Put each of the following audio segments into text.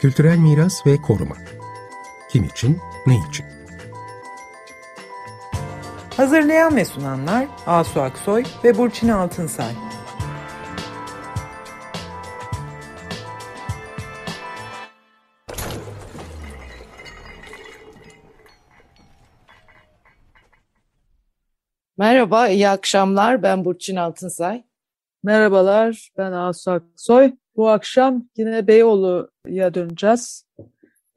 Kültürel miras ve koruma. Kim için, ne için? Hazırlayan ve sunanlar Asu Aksoy ve Burçin Altınsay. Merhaba, iyi akşamlar. Ben Burçin Altınsay. Merhabalar, ben Asu Aksoy. Bu akşam yine Beyoğlu'ya döneceğiz.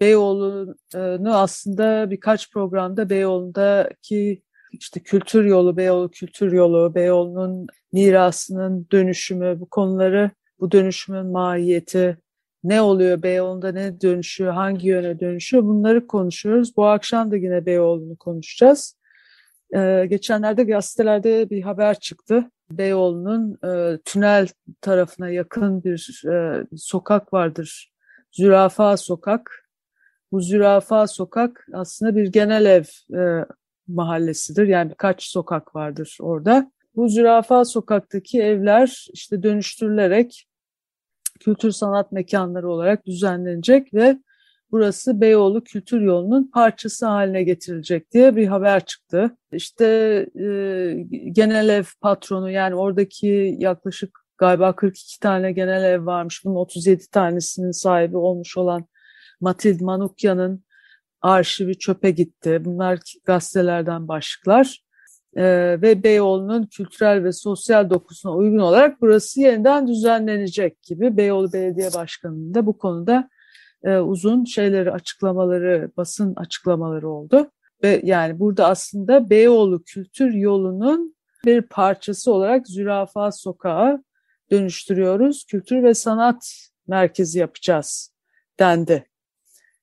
Beyoğlu'nu aslında birkaç programda Beyoğlu'ndaki işte kültür yolu, Beyoğlu Kültür Yolu, Beyoğlu'nun mirasının dönüşümü, bu konuları, bu dönüşümün mahiyeti, ne oluyor Beyoğlu'nda, ne dönüşüyor, hangi yöne dönüşüyor, bunları konuşuyoruz. Bu akşam da yine Beyoğlu'nu konuşacağız. Geçenlerde gazetelerde bir haber çıktı. Beyoğlu'nun tünel tarafına yakın bir sokak vardır. Zürafa Sokak. Bu Zürafa Sokak aslında bir genel ev mahallesidir. Yani birkaç sokak vardır orada. Bu Zürafa Sokak'taki evler işte dönüştürülerek kültür sanat mekanları olarak düzenlenecek ve burası Beyoğlu Kültür Yolu'nun parçası haline getirilecek diye bir haber çıktı. İşte genel ev patronu, yani oradaki yaklaşık galiba 42 tane genel ev varmış. Bunun 37 tanesinin sahibi olmuş olan Matild Manukya'nın arşivi çöpe gitti. Bunlar gazetelerden başlıklar. Ve Beyoğlu'nun kültürel ve sosyal dokusuna uygun olarak burası yeniden düzenlenecek gibi. Beyoğlu Belediye Başkanı'nın da bu konuda uzun açıklamaları, basın açıklamaları oldu. Ve yani burada aslında Beyoğlu Kültür Yolu'nun bir parçası olarak Zürafa Sokağı dönüştürüyoruz, kültür ve sanat merkezi yapacağız dendi.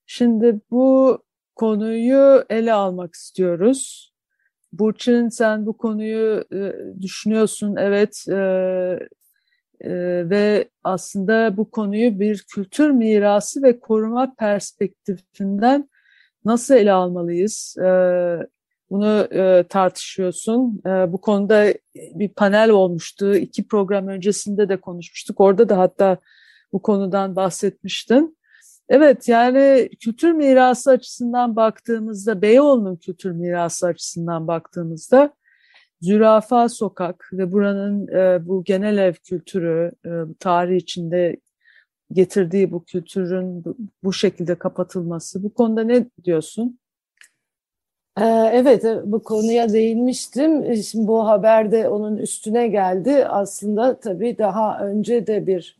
Şimdi bu konuyu ele almak istiyoruz. Burçin, sen bu konuyu düşünüyorsun, evet. Ve aslında bu konuyu bir kültür mirası ve koruma perspektifinden nasıl ele almalıyız? Bunu tartışıyorsun. Bu konuda bir panel olmuştu. 2 program öncesinde de konuşmuştuk. Orada da hatta bu konudan bahsetmiştin. Evet, yani kültür mirası açısından baktığımızda, Beyoğlu'nun kültür mirası açısından baktığımızda Zürafa Sokak ve buranın bu genel ev kültürü, tarih içinde getirdiği bu kültürün bu şekilde kapatılması, bu konuda ne diyorsun? Evet, bu konuya değinmiştim. Şimdi bu haber de onun üstüne geldi. Aslında tabii daha önce de bir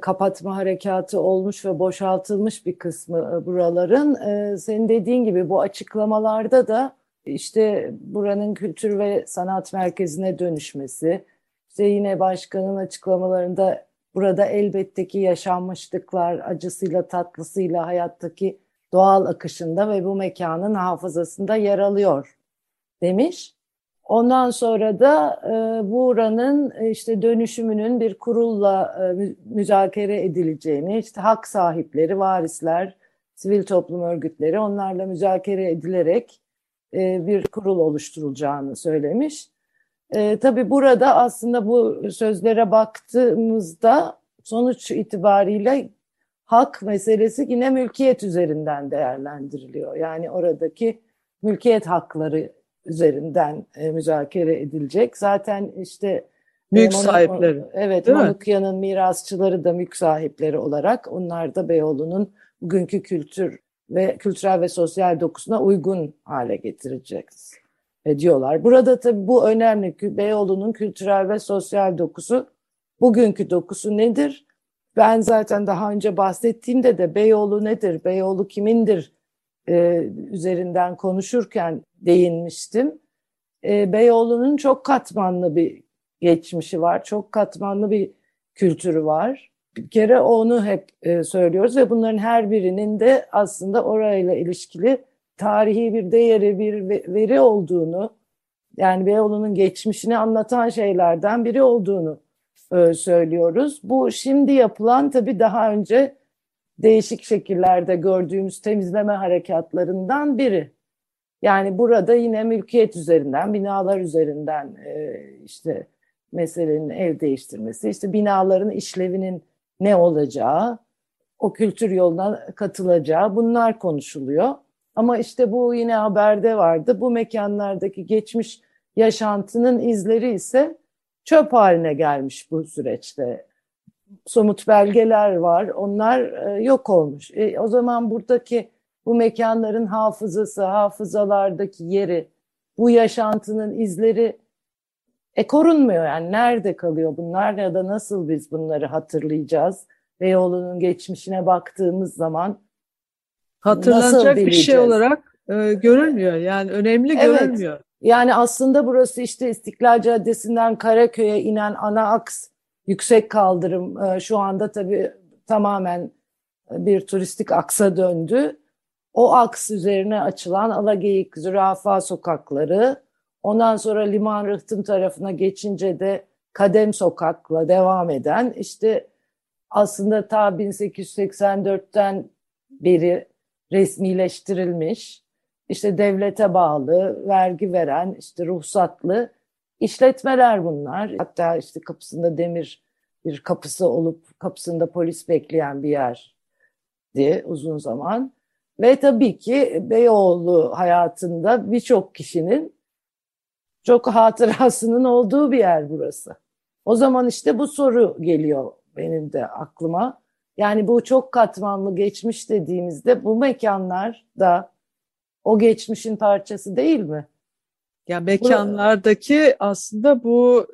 kapatma harekatı olmuş ve boşaltılmış bir kısmı buraların. Senin dediğin gibi bu açıklamalarda da İşte buranın kültür ve sanat merkezine dönüşmesi, işte yine başkanın açıklamalarında burada elbette ki yaşanmışlıklar acısıyla tatlısıyla hayattaki doğal akışında ve bu mekanın hafızasında yer alıyor demiş. Ondan sonra da buranın işte dönüşümünün bir kurulla müzakere edileceğini, işte hak sahipleri, varisler, sivil toplum örgütleri, onlarla müzakere edilerek bir kurul oluşturulacağını söylemiş. Tabii burada aslında bu sözlere baktığımızda sonuç itibariyle hak meselesi yine mülkiyet üzerinden değerlendiriliyor. Yani oradaki mülkiyet hakları üzerinden müzakere edilecek. Zaten işte mülk sahipleri. Evet, Manukya'nın mirasçıları da mülk sahipleri olarak, onlar da Beyoğlu'nun bugünkü kültür ve kültürel ve sosyal dokusuna uygun hale getireceğiz diyorlar. Burada tabii bu önemli. Beyoğlu'nun kültürel ve sosyal dokusu, bugünkü dokusu nedir? Ben zaten daha önce bahsettiğimde de Beyoğlu nedir, Beyoğlu kimindir üzerinden konuşurken değinmiştim. Beyoğlu'nun çok katmanlı bir geçmişi var, çok katmanlı bir kültürü var. Bir kere onu hep söylüyoruz ve bunların her birinin de aslında orayla ilişkili tarihi bir değeri, bir veri olduğunu, yani Beyoğlu'nun geçmişini anlatan şeylerden biri olduğunu söylüyoruz. Bu şimdi yapılan, tabii daha önce değişik şekillerde gördüğümüz temizleme harekatlarından biri. Yani burada yine mülkiyet üzerinden, binalar üzerinden işte meselenin el değiştirmesi, işte binaların işlevinin ne olacağı, o kültür yoluna katılacağı, bunlar konuşuluyor. Ama işte bu yine haberde vardı. Bu mekanlardaki geçmiş yaşantının izleri ise çöp haline gelmiş bu süreçte. Somut belgeler var, onlar yok olmuş. O zaman buradaki bu mekanların hafızası, hafızalardaki yeri, bu yaşantının izleri korunmuyor. Yani nerede kalıyor bunlar ya da nasıl biz bunları hatırlayacağız? Beyoğlu'nun geçmişine baktığımız zaman hatırlanacak bir şey olarak görünmüyor. Yani önemli görünmüyor. Evet. Yani aslında burası işte İstiklal Caddesi'nden Karaköy'e inen ana aks, yüksek kaldırım şu anda tabii tamamen bir turistik aksa döndü. O aks üzerine açılan Alageyik, Zürafa sokakları, ondan sonra Liman Rıhtım tarafına geçince de Kadem Sokak'la devam eden, işte aslında ta 1884'ten beri resmileştirilmiş, işte devlete bağlı, vergi veren, işte ruhsatlı işletmeler bunlar. Hatta işte kapısında demir bir kapısı olup kapısında polis bekleyen bir yerdi uzun zaman. Ve tabii ki Beyoğlu hayatında birçok kişinin çok hatırasının olduğu bir yer burası. O zaman işte bu soru geliyor benim de aklıma. Yani bu çok katmanlı geçmiş dediğimizde bu mekanlar da o geçmişin parçası değil mi? Ya yani mekanlardaki aslında bu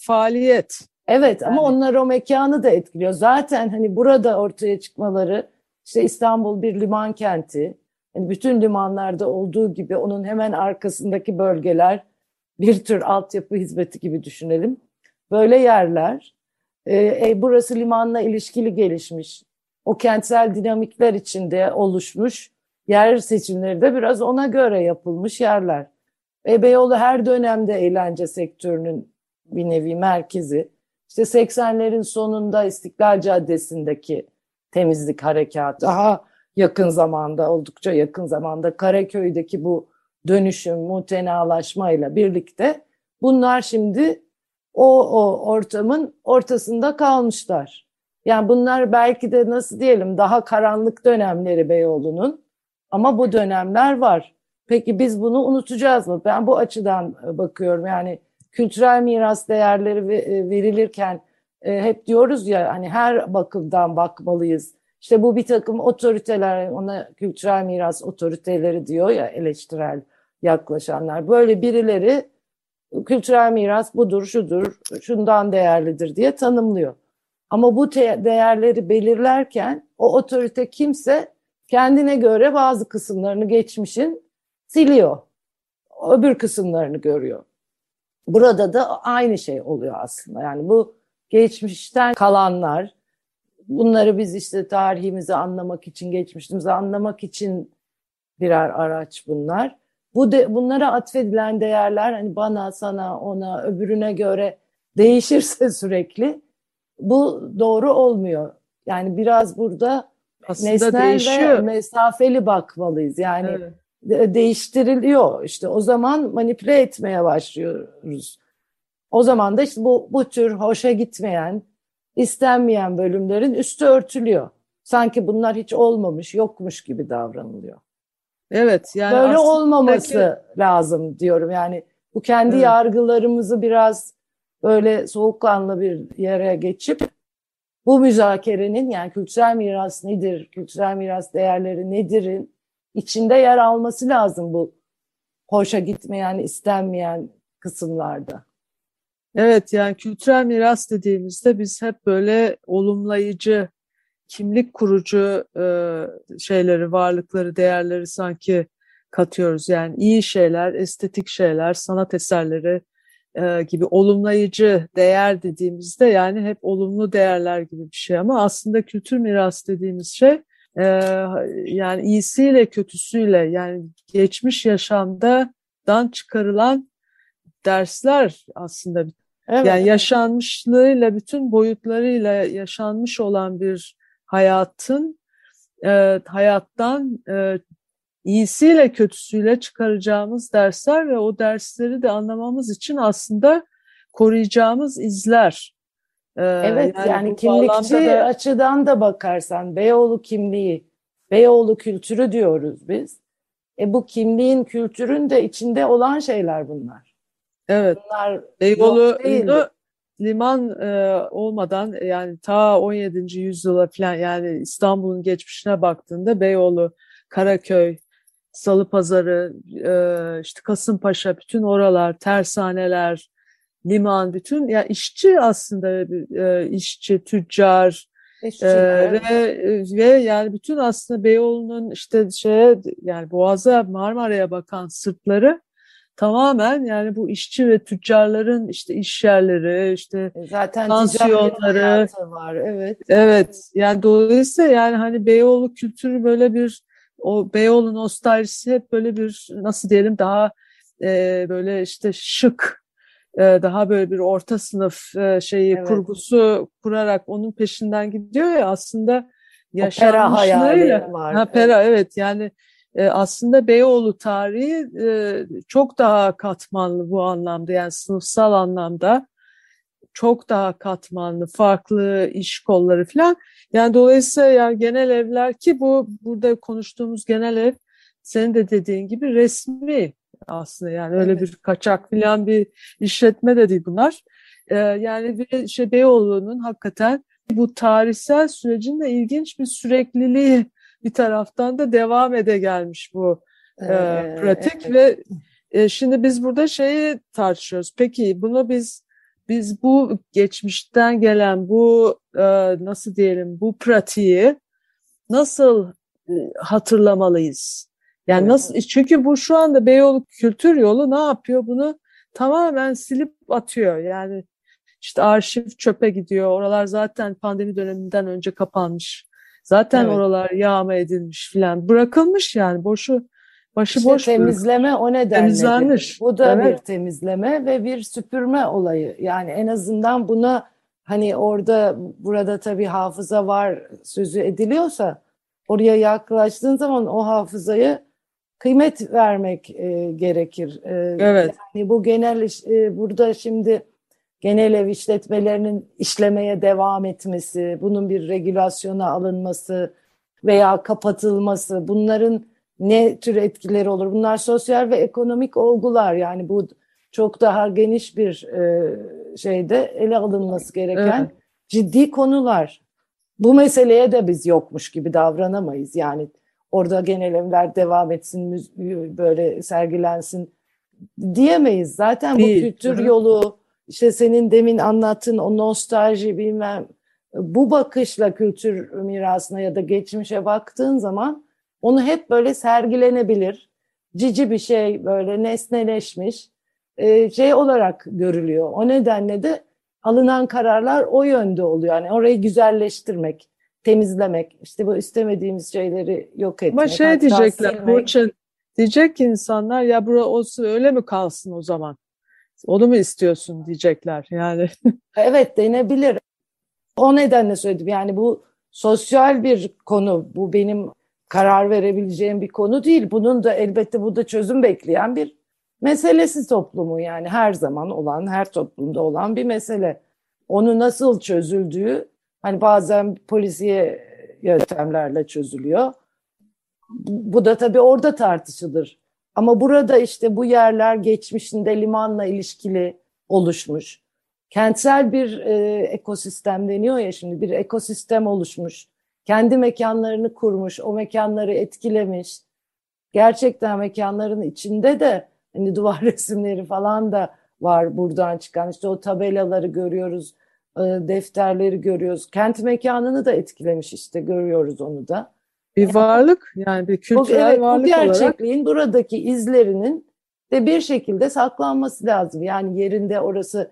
faaliyet. Evet yani. Ama onlar o mekanı da etkiliyor. Zaten hani burada ortaya çıkmaları, işte İstanbul bir liman kenti. Yani bütün limanlarda olduğu gibi onun hemen arkasındaki bölgeler bir tür altyapı hizmeti gibi düşünelim. Böyle yerler. Burası limanla ilişkili gelişmiş. O kentsel dinamikler içinde oluşmuş. Yer seçimleri de biraz ona göre yapılmış yerler. Beyoğlu her dönemde eğlence sektörünün bir nevi merkezi. İşte 80'lerin sonunda İstiklal Caddesi'ndeki temizlik harekatı, daha yakın zamanda, oldukça yakın zamanda Karaköy'deki bu dönüşüm, mutenalaşmayla birlikte bunlar şimdi o ortamın ortasında kalmışlar. Yani bunlar belki de nasıl diyelim daha karanlık dönemleri Beyoğlu'nun, ama bu dönemler var. Peki biz bunu unutacağız mı? Ben bu açıdan bakıyorum. Yani kültürel miras değerleri verilirken hep diyoruz ya hani her bakımdan bakmalıyız. İşte bu bir takım otoriteler, ona kültürel miras otoriteleri diyor ya eleştirel yaklaşanlar. Böyle birileri kültürel miras budur, şudur, şundan değerlidir diye tanımlıyor. Ama bu değerleri belirlerken o otorite kimse kendine göre bazı kısımlarını geçmişin siliyor. Öbür kısımlarını görüyor. Burada da aynı şey oluyor aslında. Yani bu geçmişten kalanlar, bunları biz işte tarihimizi anlamak için, geçmişimizi anlamak için birer araç bunlar. Bunlara atfedilen değerler hani bana, sana, ona, öbürüne göre değişirse sürekli bu doğru olmuyor. Yani biraz burada aslında nesnel ve mesafeli bakmalıyız. Yani evet. Değiştiriliyor işte, o zaman manipüle etmeye başlıyoruz. O zaman da işte bu tür hoşa gitmeyen, istenmeyen bölümlerin üstü örtülüyor. Sanki bunlar hiç olmamış, yokmuş gibi davranılıyor. Evet, yani böyle olmaması lazım diyorum. Yani bu kendi yargılarımızı biraz böyle soğukkanlı bir yere geçip bu müzakerenin, yani kültürel miras nedir, kültürel miras değerleri nedir'in içinde yer alması lazım bu hoşa gitmeyen, istenmeyen kısımlarda. Evet, yani kültürel miras dediğimizde biz hep böyle olumlayıcı, kimlik kurucu şeyleri, varlıkları, değerleri sanki katıyoruz. Yani iyi şeyler, estetik şeyler, sanat eserleri gibi olumlayıcı değer dediğimizde yani hep olumlu değerler gibi bir şey. Ama aslında kültür miras dediğimiz şey yani iyisiyle kötüsüyle, yani geçmiş yaşamdan çıkarılan dersler aslında. Evet. Yani yaşanmışlığıyla, bütün boyutlarıyla yaşanmış olan bir hayatın, hayattan iyisiyle kötüsüyle çıkaracağımız dersler ve o dersleri de anlamamız için aslında koruyacağımız izler Evet, yani kimlikçi açıdan da bakarsan Beyoğlu kimliği, Beyoğlu kültürü diyoruz biz. Bu kimliğin, kültürün de içinde olan şeyler bunlar. Evet. Bunlar Beyoğlu'nda liman olmadan, yani ta 17. yüzyıla falan, yani İstanbul'un geçmişine baktığında Beyoğlu, Karaköy, Salı Pazarı, işte Kasımpaşa, bütün oralar, tersaneler, liman, bütün yani işçi aslında, işçi, tüccar ve yani bütün aslında Beyoğlu'nun işte şeye, yani Boğaz'a, Marmara'ya bakan sırtları tamamen yani bu işçi ve tüccarların işte iş yerleri, işte zaten tansiyonları var. Evet. Evet. Yani dolayısıyla yani hani Beyoğlu kültürü böyle bir, o Beyoğlu nostaljisi hep böyle bir, nasıl diyelim, daha böyle işte şık, daha böyle bir orta sınıf şeyi, evet, kurgusu kurarak onun peşinden gidiyor ya aslında, yaşanmışlığıyla. Opera, evet, yani aslında Beyoğlu tarihi çok daha katmanlı bu anlamda, yani sınıfsal anlamda çok daha katmanlı, farklı iş kolları falan. Yani dolayısıyla yani genel evler, ki bu burada konuştuğumuz genel ev senin de dediğin gibi resmi aslında, yani öyle, evet, bir kaçak falan bir işletme de değil bunlar. Yani şey, Beyoğlu'nun hakikaten bu tarihsel sürecin de ilginç bir sürekliliği, bir taraftan da devam ede gelmiş bu pratik, evet, ve şimdi biz burada şeyi tartışıyoruz. Peki bunu biz bu geçmişten gelen bu nasıl diyelim, bu pratiği nasıl hatırlamalıyız? Yani evet, nasıl? Çünkü bu şu anda Beyoğlu Kültür Yolu ne yapıyor? Bunu tamamen silip atıyor. Yani işte arşiv çöpe gidiyor. Oralar zaten pandemi döneminden önce kapanmış. Zaten evet, oralar yağma edilmiş filan. Bırakılmış yani. Başı işte boş. Temizleme o nedenle. Temizlenmiş. Bu da evet, bir temizleme ve bir süpürme olayı. Yani en azından buna, hani orada burada tabii hafıza var sözü ediliyorsa, oraya yaklaştığın zaman o hafızayı kıymet vermek gerekir. Evet. Yani bu genel burada şimdi genel ev işletmelerinin işlemeye devam etmesi, bunun bir regülasyona alınması veya kapatılması, bunların ne tür etkileri olur? Bunlar sosyal ve ekonomik olgular. Yani bu çok daha geniş bir şeyde ele alınması gereken, evet, ciddi konular. Bu meseleye de biz yokmuş gibi davranamayız. Yani orada genel evler devam etsin, böyle sergilensin diyemeyiz. Zaten değil, bu kültür yolu, işte senin demin anlattığın o nostalji, bilmem, bu bakışla kültür mirasına ya da geçmişe baktığın zaman onu hep böyle sergilenebilir, cici bir şey, böyle nesneleşmiş şey olarak görülüyor. O nedenle de alınan kararlar o yönde oluyor. Yani orayı güzelleştirmek, temizlemek, işte bu istemediğimiz şeyleri yok etmek. Ama şey diyecekler, Burçin, diyecek ki insanlar, ya bura olsun öyle mi kalsın o zaman? Onu mu istiyorsun diyecekler yani. Evet, denebilir. O nedenle söyledim. Yani bu sosyal bir konu. Bu benim karar verebileceğim bir konu değil. Bunun da elbette burada çözüm bekleyen bir meselesi toplumu, yani her zaman olan, her toplumda olan bir mesele. Onu nasıl çözüldüğü, hani bazen polisiye yöntemlerle çözülüyor. Bu da tabii orada tartışılır. Ama burada işte bu yerler geçmişinde limanla ilişkili oluşmuş. Kentsel bir ekosistem deniyor ya şimdi, bir ekosistem oluşmuş. Kendi mekanlarını kurmuş, o mekanları etkilemiş. Gerçekten mekanların içinde de hani duvar resimleri falan da var buradan çıkan. İşte o tabelaları görüyoruz, defterleri görüyoruz. Kent mekanını da etkilemiş, işte görüyoruz onu da. Bir varlık, yani bir kültürel evet, varlık olarak. Bu gerçekliğin, buradaki izlerinin de bir şekilde saklanması lazım. Yani yerinde orası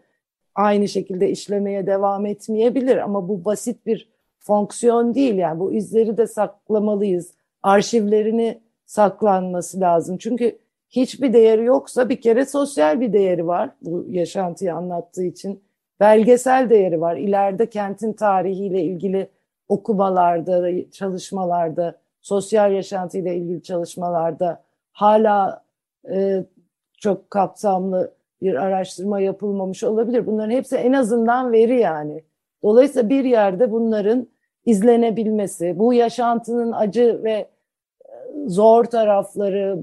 aynı şekilde işlemeye devam etmeyebilir ama bu basit bir fonksiyon değil. Yani bu izleri de saklamalıyız. Arşivlerini saklanması lazım. Çünkü hiçbir değeri yoksa, bir kere sosyal bir değeri var bu yaşantıyı anlattığı için. Belgesel değeri var. İleride kentin tarihiyle ilgili okumalarda, çalışmalarda, sosyal yaşantıyla ilgili çalışmalarda hala çok kapsamlı bir araştırma yapılmamış olabilir. Bunların hepsi en azından veri yani. Dolayısıyla bir yerde bunların izlenebilmesi, bu yaşantının acı ve zor tarafları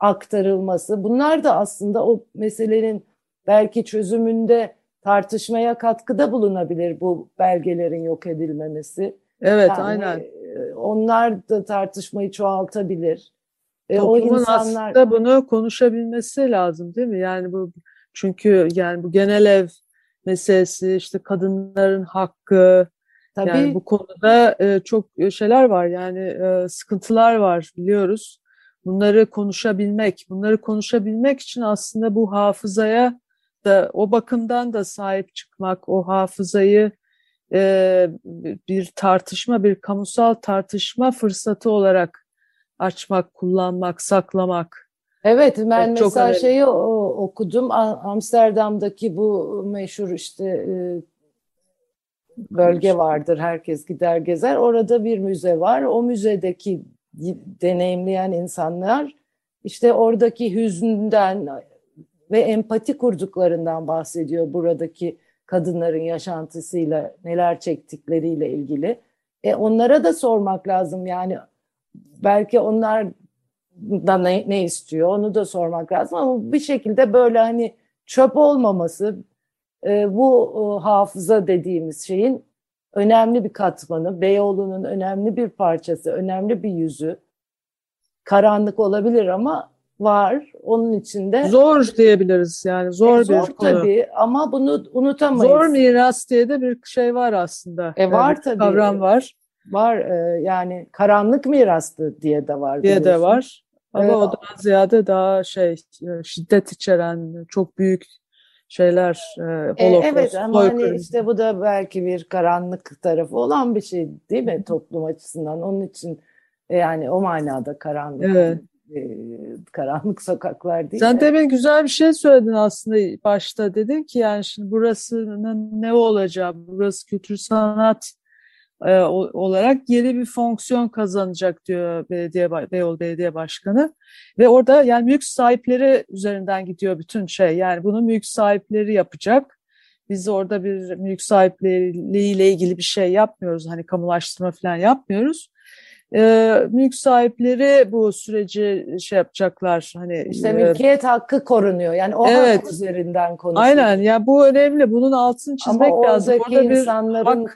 aktarılması, bunlar da aslında o meselenin belki çözümünde tartışmaya katkıda bulunabilir, bu belgelerin yok edilmemesi. Evet, yani aynen. Onlar da tartışmayı çoğaltabilir. Toplumun o insanlar... aslında bunu konuşabilmesi lazım değil mi? Yani bu, çünkü yani bu genel ev meselesi, işte kadınların hakkı, tabii. Yani bu konuda çok şeyler var, yani sıkıntılar var biliyoruz. Bunları konuşabilmek için aslında bu hafızaya da o bakımdan da sahip çıkmak, o hafızayı bir tartışma, bir kamusal tartışma fırsatı olarak açmak, kullanmak, saklamak. Evet, ben mesela önemli. Şeyi okudum, Amsterdam'daki bu meşhur işte bölge vardır, herkes gider gezer, orada bir müze var, o müzedeki deneyimleyen insanlar işte oradaki hüznünden ve empati kurduklarından bahsediyor, buradaki kadınların yaşantısıyla, neler çektikleriyle ilgili. Onlara da sormak lazım, yani belki onlar da ne istiyor onu da sormak lazım, ama bir şekilde böyle hani çöp olmaması bu hafıza dediğimiz şeyin önemli bir katmanı, Beyoğlu'nun önemli bir parçası, önemli bir yüzü. Karanlık olabilir ama var. Onun içinde zor diyebiliriz, yani zor bir konu. Zor tabii ama bunu unutamayız. Zor miras diye de bir şey var aslında. Var tabii. Kavram var. Var, yani karanlık mirastı diye de var. Diye biliyorsun. De var. Ama evet. O daha ziyade daha şey, şiddet içeren çok büyük şeyler, Holocaust, evet, ama hani işte bu da belki bir karanlık tarafı olan bir şey değil mi toplum açısından? Onun için yani o manada karanlık, evet. Karanlık sokaklar değil. Sen demin güzel bir şey söyledin aslında, başta dedin ki yani şimdi burasının ne olacağı, burası kültür sanat olarak yeni bir fonksiyon kazanacak diyor Beyoğlu Belediye Başkanı. Ve orada yani mülk sahipleri üzerinden gidiyor bütün şey. Yani bunu mülk sahipleri yapacak. Biz orada bir mülk sahipleriyle ilgili bir şey yapmıyoruz. Hani kamulaştırma falan yapmıyoruz. Mülk sahipleri bu süreci şey yapacaklar. Hani işte mülkiyet hakkı korunuyor. Yani o evet. Hak üzerinden konuşuyor. Aynen. Yani bu önemli. Bunun altını çizmek ama lazım. Ama oradaki insanların...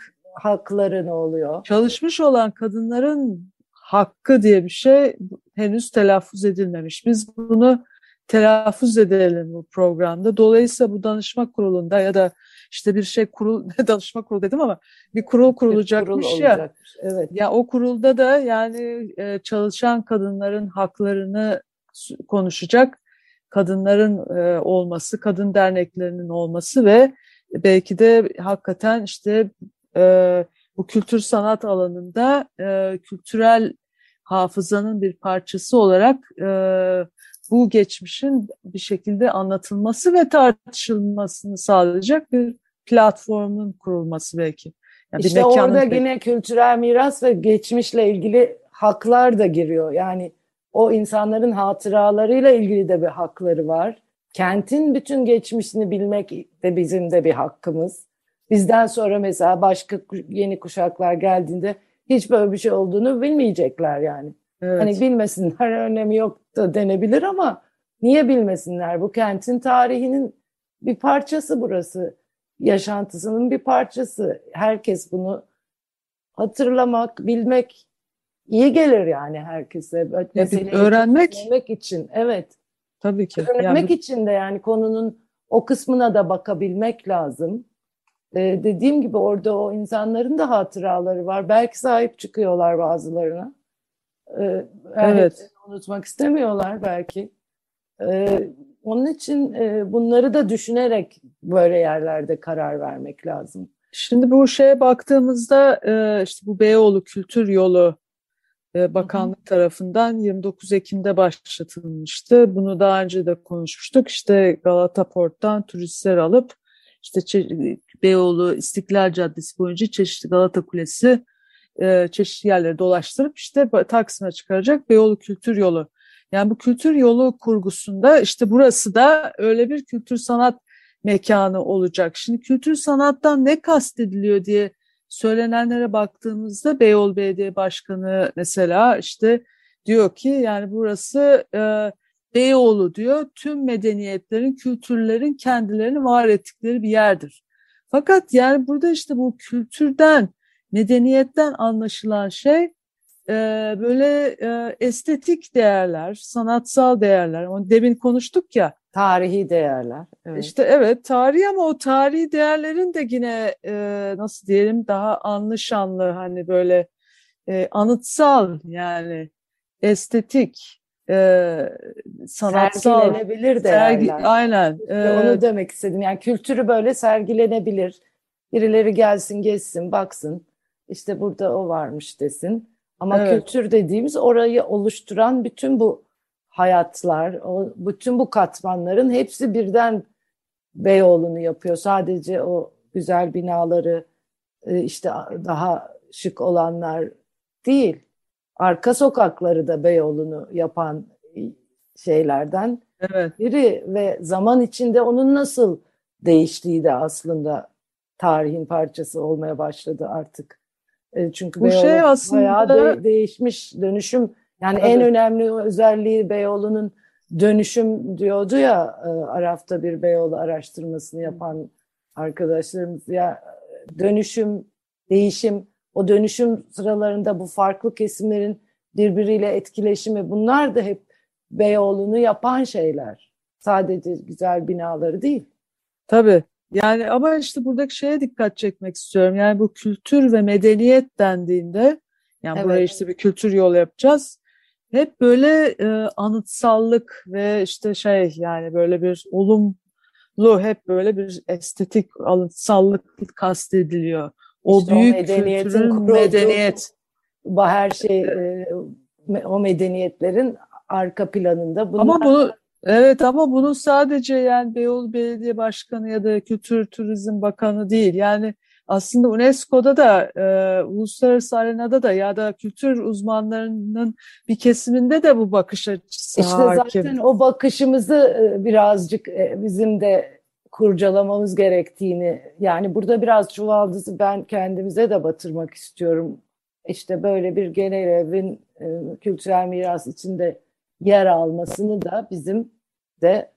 hakları ne oluyor? Çalışmış olan kadınların hakkı diye bir şey henüz telaffuz edilmemiş. Biz bunu telaffuz edelim bu programda. Dolayısıyla bu danışma kurulunda ya da işte bir şey kurul, danışma kurulu dedim ama bir kurul kurulacakmış, bir kurul ya. Evet. Ya o kurulda da yani çalışan kadınların haklarını konuşacak, kadınların olması, kadın derneklerinin olması ve belki de hakikaten işte bu kültür sanat alanında kültürel hafızanın bir parçası olarak bu geçmişin bir şekilde anlatılması ve tartışılmasını sağlayacak bir platformun kurulması belki. Yani işte orada yine kültürel miras ve geçmişle ilgili haklar da giriyor. Yani o insanların hatıralarıyla ilgili de bir hakları var. Kentin bütün geçmişini bilmek de bizim de bir hakkımız. Bizden sonra mesela başka yeni kuşaklar geldiğinde hiç böyle bir şey olduğunu bilmeyecekler yani. Evet. Hani bilmesinler, önemi yok da denebilir ama niye bilmesinler? Bu kentin tarihinin bir parçası burası. Yaşantısının bir parçası. Herkes bunu hatırlamak, bilmek iyi gelir yani herkese. Öğrenmek için. Evet. Tabii ki. Öğrenmek için de yani konunun o kısmına da bakabilmek lazım. Dediğim gibi orada o insanların da hatıraları var. Belki sahip çıkıyorlar bazılarına. Evet. Unutmak istemiyorlar belki. Onun için bunları da düşünerek böyle yerlerde karar vermek lazım. Şimdi bu şeye baktığımızda işte bu Beyoğlu Kültür Yolu Bakanlık tarafından 29 Ekim'de başlatılmıştı. Bunu daha önce de konuşmuştuk. İşte Galata Port'tan turistler alıp İşte Beyoğlu, İstiklal Caddesi boyunca çeşitli Galata Kulesi, çeşitli yerleri dolaştırıp işte Taksim'e çıkaracak Beyoğlu Kültür Yolu. Yani bu kültür yolu kurgusunda işte burası da öyle bir kültür sanat mekanı olacak. Şimdi kültür sanattan ne kastediliyor diye söylenenlere baktığımızda Beyoğlu Belediye Başkanı mesela işte diyor ki yani burası Beyoğlu diyor, tüm medeniyetlerin, kültürlerin kendilerini var ettikleri bir yerdir. Fakat yani burada işte bu kültürden, medeniyetten anlaşılan şey böyle estetik değerler, sanatsal değerler. Onu demin konuştuk ya. Tarihi değerler. Evet. İşte evet, tarihi, ama o tarihi değerlerin de yine nasıl diyelim, daha anlı şanlı, hani böyle anıtsal, yani estetik, sanatsal. Sergilenebilir değerler. Aynen. Onu demek istedim. Yani kültürü böyle sergilenebilir. Birileri gelsin, geçsin, baksın. İşte burada o varmış desin. Ama evet, kültür dediğimiz orayı oluşturan bütün bu hayatlar, bütün bu katmanların hepsi birden Beyoğlu'nu yapıyor. Sadece o güzel binaları, işte daha şık olanlar değil. Arka sokakları da Beyoğlu'nu yapan şeylerden evet, biri ve zaman içinde onun nasıl değiştiği de aslında tarihin parçası olmaya başladı artık. Çünkü bu Beyoğlu şey aslında bayağı değişmiş, dönüşüm. Yani evet, en önemli özelliği Beyoğlu'nun dönüşüm diyordu ya, Araf'ta bir Beyoğlu araştırmasını yapan arkadaşlarımız. Ya dönüşüm, değişim, o dönüşüm sıralarında bu farklı kesimlerin birbiriyle etkileşimi, bunlar da hep Beyoğlu'nu yapan şeyler. Sadece güzel binaları değil. Tabii. Yani ama işte buradaki şeye dikkat çekmek istiyorum. Yani bu kültür ve medeniyet dendiğinde, yani evet, buraya işte bir kültür yolu yapacağız. Hep böyle anıtsallık ve işte şey, yani böyle bir olumlu, hep böyle bir estetik anıtsallık kastediliyor. O işte büyük o kültürün medeniyet. Her şey o medeniyetlerin arka planında. Bunlar... Ama bunu... Evet, ama bunu sadece yani Beyoğlu Belediye Başkanı ya da Kültür Turizm Bakanı değil. Yani aslında UNESCO'da da, uluslararası arenada da ya da kültür uzmanlarının bir kesiminde de bu bakış açısı işte hakim. İşte zaten o bakışımızı birazcık bizim de kurcalamamız gerektiğini, yani burada biraz çuvaldızı ben kendimize de batırmak istiyorum. İşte böyle bir genel evin kültürel miras içinde yer almasını da bizim de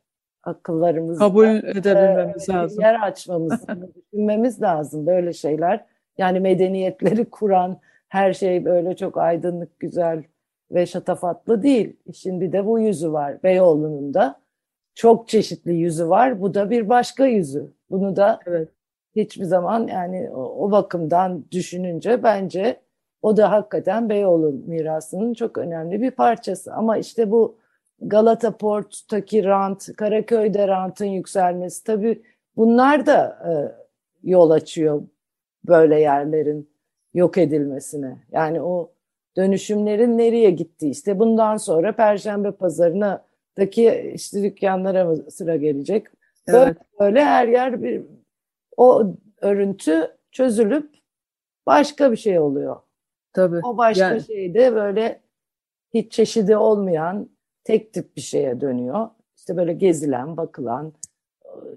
akıllarımızda kabul edebilmemiz lazım. Yer açmamızı düşünmemiz lazım böyle şeyler. Yani medeniyetleri kuran her şey böyle çok aydınlık, güzel ve şatafatlı değil. İşin bir de bu yüzü var. Beyoğlu'nun da çok çeşitli yüzü var. Bu da bir başka yüzü. Bunu da evet, hiçbir zaman yani o bakımdan düşününce bence o da hakikaten Beyoğlu mirasının çok önemli bir parçası. Ama işte bu Galata Port'taki rant, Karaköy'de rantın yükselmesi, tabii bunlar da yol açıyor böyle yerlerin yok edilmesine. Yani o dönüşümlerin nereye gittiği, işte bundan sonra Perşembe Pazarı'ndaki işte dükkanlara sıra gelecek. Böyle, evet, böyle her yer bir, o örüntü çözülüp başka bir şey oluyor. Tabii. O başka yani, şey de böyle hiç çeşidi olmayan tek tip bir şeye dönüyor. İşte böyle gezilen, bakılan,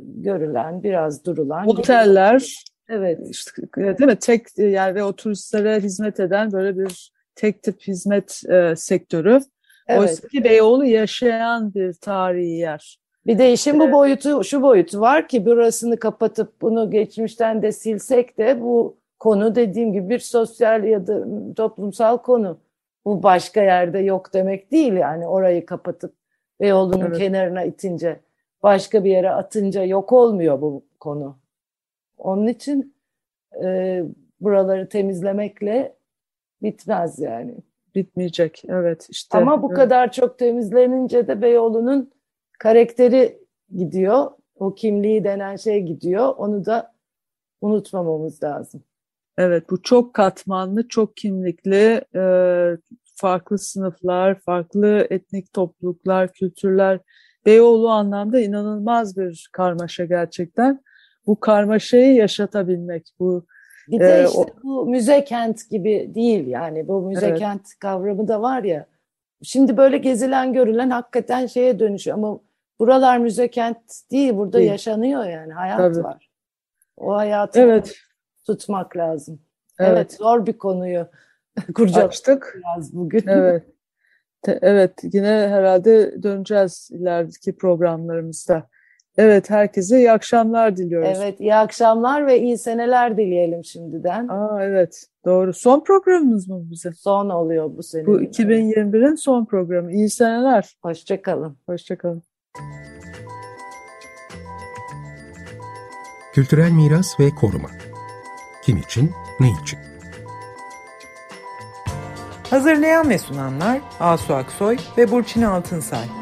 görülen, biraz durulan. Oteller. Evet. İşte, değil mi? Tek, yani ve o turistlere hizmet eden böyle bir tek tip hizmet sektörü. Evet. Oysa ki Beyoğlu yaşayan bir tarihi yer. Bir de işin bu boyutu, şu boyutu var ki burasını kapatıp bunu geçmişten de silsek de bu konu dediğim gibi bir sosyal ya da toplumsal konu. Bu başka yerde yok demek değil yani, orayı kapatıp Beyoğlu'nun evet, kenarına itince, başka bir yere atınca yok olmuyor bu konu. Onun için buraları temizlemekle bitmez yani. Bitmeyecek, evet işte. Ama bu evet, kadar çok temizlenince de Beyoğlu'nun karakteri gidiyor. O kimliği denen şey gidiyor. Onu da unutmamamız lazım. Evet, bu çok katmanlı, çok kimlikli, farklı sınıflar, farklı etnik topluluklar, kültürler. Beyoğlu anlamda inanılmaz bir karmaşa gerçekten. Bu karmaşayı yaşatabilmek. Bu, bir de işte bu müze kent gibi değil yani. Bu müze evet, kent kavramı da var ya. Şimdi böyle gezilen, görülen hakikaten şeye dönüşüyor. Ama Buralar müze kent değil, burada değil. Yaşanıyor yani, hayat tabii. var. O hayatı evet. tutmak lazım. Evet. evet, zor bir konuyu kurcaladık biraz bugün. Evet. Evet, yine herhalde döneceğiz ilerideki programlarımızda. Evet, herkese iyi akşamlar diliyoruz. Evet, iyi akşamlar ve iyi seneler dileyelim şimdiden. Aa, evet, doğru. Son programımız mı bizim? Son oluyor bu sene. Bu 2021'in son programı. İyi seneler. Hoşçakalın. Hoşçakalın. Kültürel miras ve koruma. Kim için, ne için? Hazırlayan ve sunanlar Asu Aksoy ve Burçin Altınsay.